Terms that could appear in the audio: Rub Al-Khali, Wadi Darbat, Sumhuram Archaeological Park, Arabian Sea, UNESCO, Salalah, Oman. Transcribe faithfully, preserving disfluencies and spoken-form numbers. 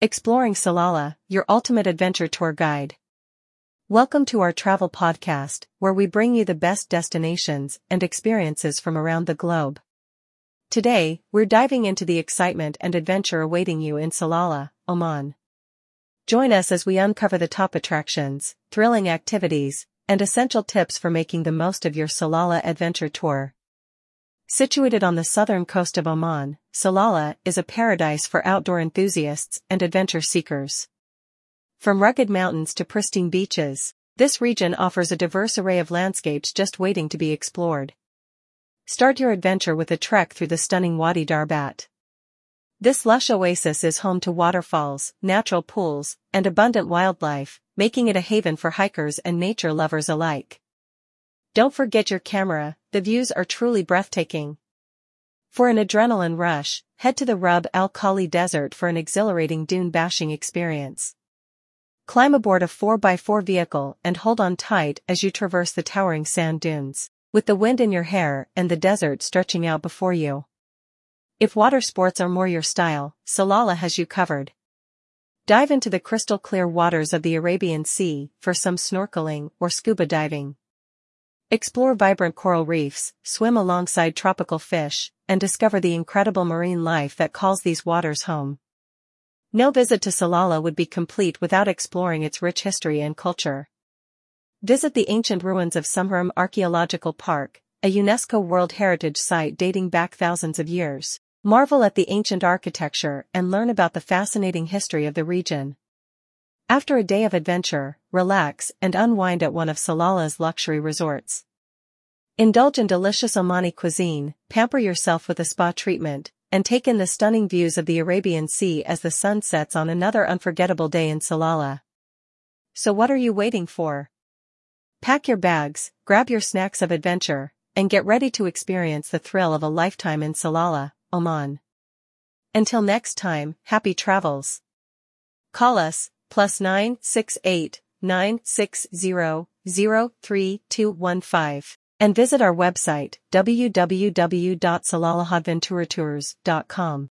Exploring Salalah, your ultimate adventure tour guide. Welcome to our travel podcast, where we bring you the best destinations and experiences from around the globe. Today, we're diving into the excitement and adventure awaiting you in Salalah, Oman. Join us as we uncover the top attractions, thrilling activities, and essential tips for making the most of your Salalah adventure tour. Situated on the southern coast of Oman, Salalah is a paradise for outdoor enthusiasts and adventure seekers. From rugged mountains to pristine beaches, this region offers a diverse array of landscapes just waiting to be explored. Start your adventure with a trek through the stunning Wadi Darbat. This lush oasis is home to waterfalls, natural pools, and abundant wildlife, making it a haven for hikers and nature lovers alike. Don't forget your camera, the views are truly breathtaking. For an adrenaline rush, head to the Rub Al-Khali Desert for an exhilarating dune-bashing experience. Climb aboard a four by four vehicle and hold on tight as you traverse the towering sand dunes, with the wind in your hair and the desert stretching out before you. If water sports are more your style, Salalah has you covered. Dive into the crystal-clear waters of the Arabian Sea for some snorkeling or scuba diving. Explore vibrant coral reefs, swim alongside tropical fish, and discover the incredible marine life that calls these waters home. No visit to Salalah would be complete without exploring its rich history and culture. Visit the ancient ruins of Sumhuram Archaeological Park, a UNESCO World Heritage Site dating back thousands of years. Marvel at the ancient architecture and learn about the fascinating history of the region. After a day of adventure, relax and unwind at one of Salalah's luxury resorts. Indulge in delicious Omani cuisine, pamper yourself with a spa treatment, and take in the stunning views of the Arabian Sea as the sun sets on another unforgettable day in Salalah. So what are you waiting for? Pack your bags, grab your snacks of adventure, and get ready to experience the thrill of a lifetime in Salalah, Oman. Until next time, happy travels. Call us. Plus nine six eight nine six zero zero three two one five, and visit our website w w w dot salalah adventure tours dot com.